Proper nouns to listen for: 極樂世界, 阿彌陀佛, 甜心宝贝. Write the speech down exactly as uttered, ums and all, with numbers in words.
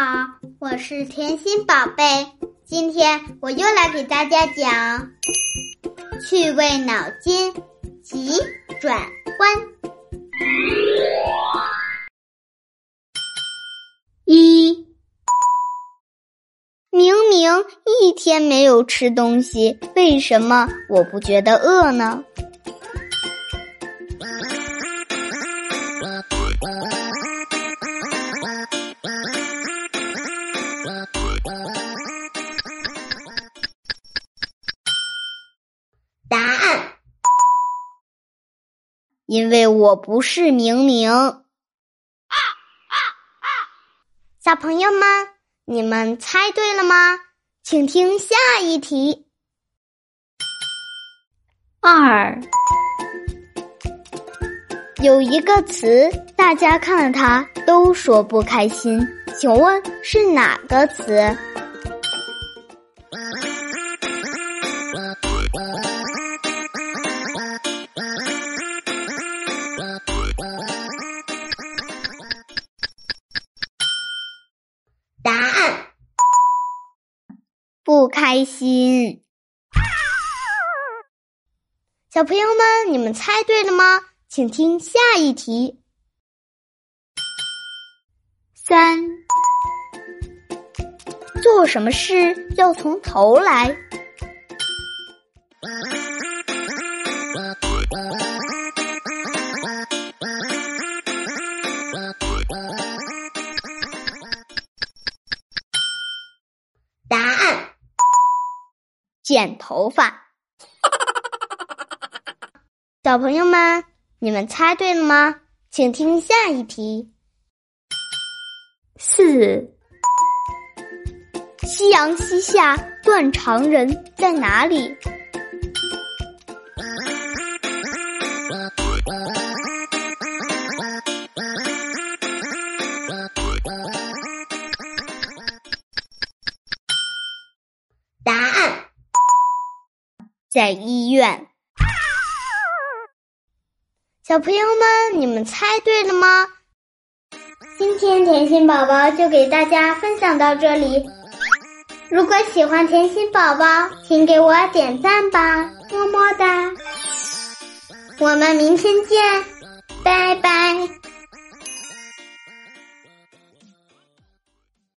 好，我是甜心宝贝，今天我又来给大家讲趣味脑筋急转弯。一，明明一天没有吃东西，为什么我不觉得饿呢？因为我不是明明。小朋友们，你们猜对了吗？请听下一题。二，有一个词，大家看了它都说不开心，请问是哪个词？不开心。小朋友们，你们猜对了吗？请听下一题。三，做什么事要从头来？剪头发。小朋友们，你们猜对了吗？请听下一题。四，夕阳西下，断肠人在哪里？在医院。小朋友们，你们猜对了吗？今天甜心宝宝就给大家分享到这里。如果喜欢甜心宝宝，请给我点赞吧，么么哒。我们明天见，拜拜。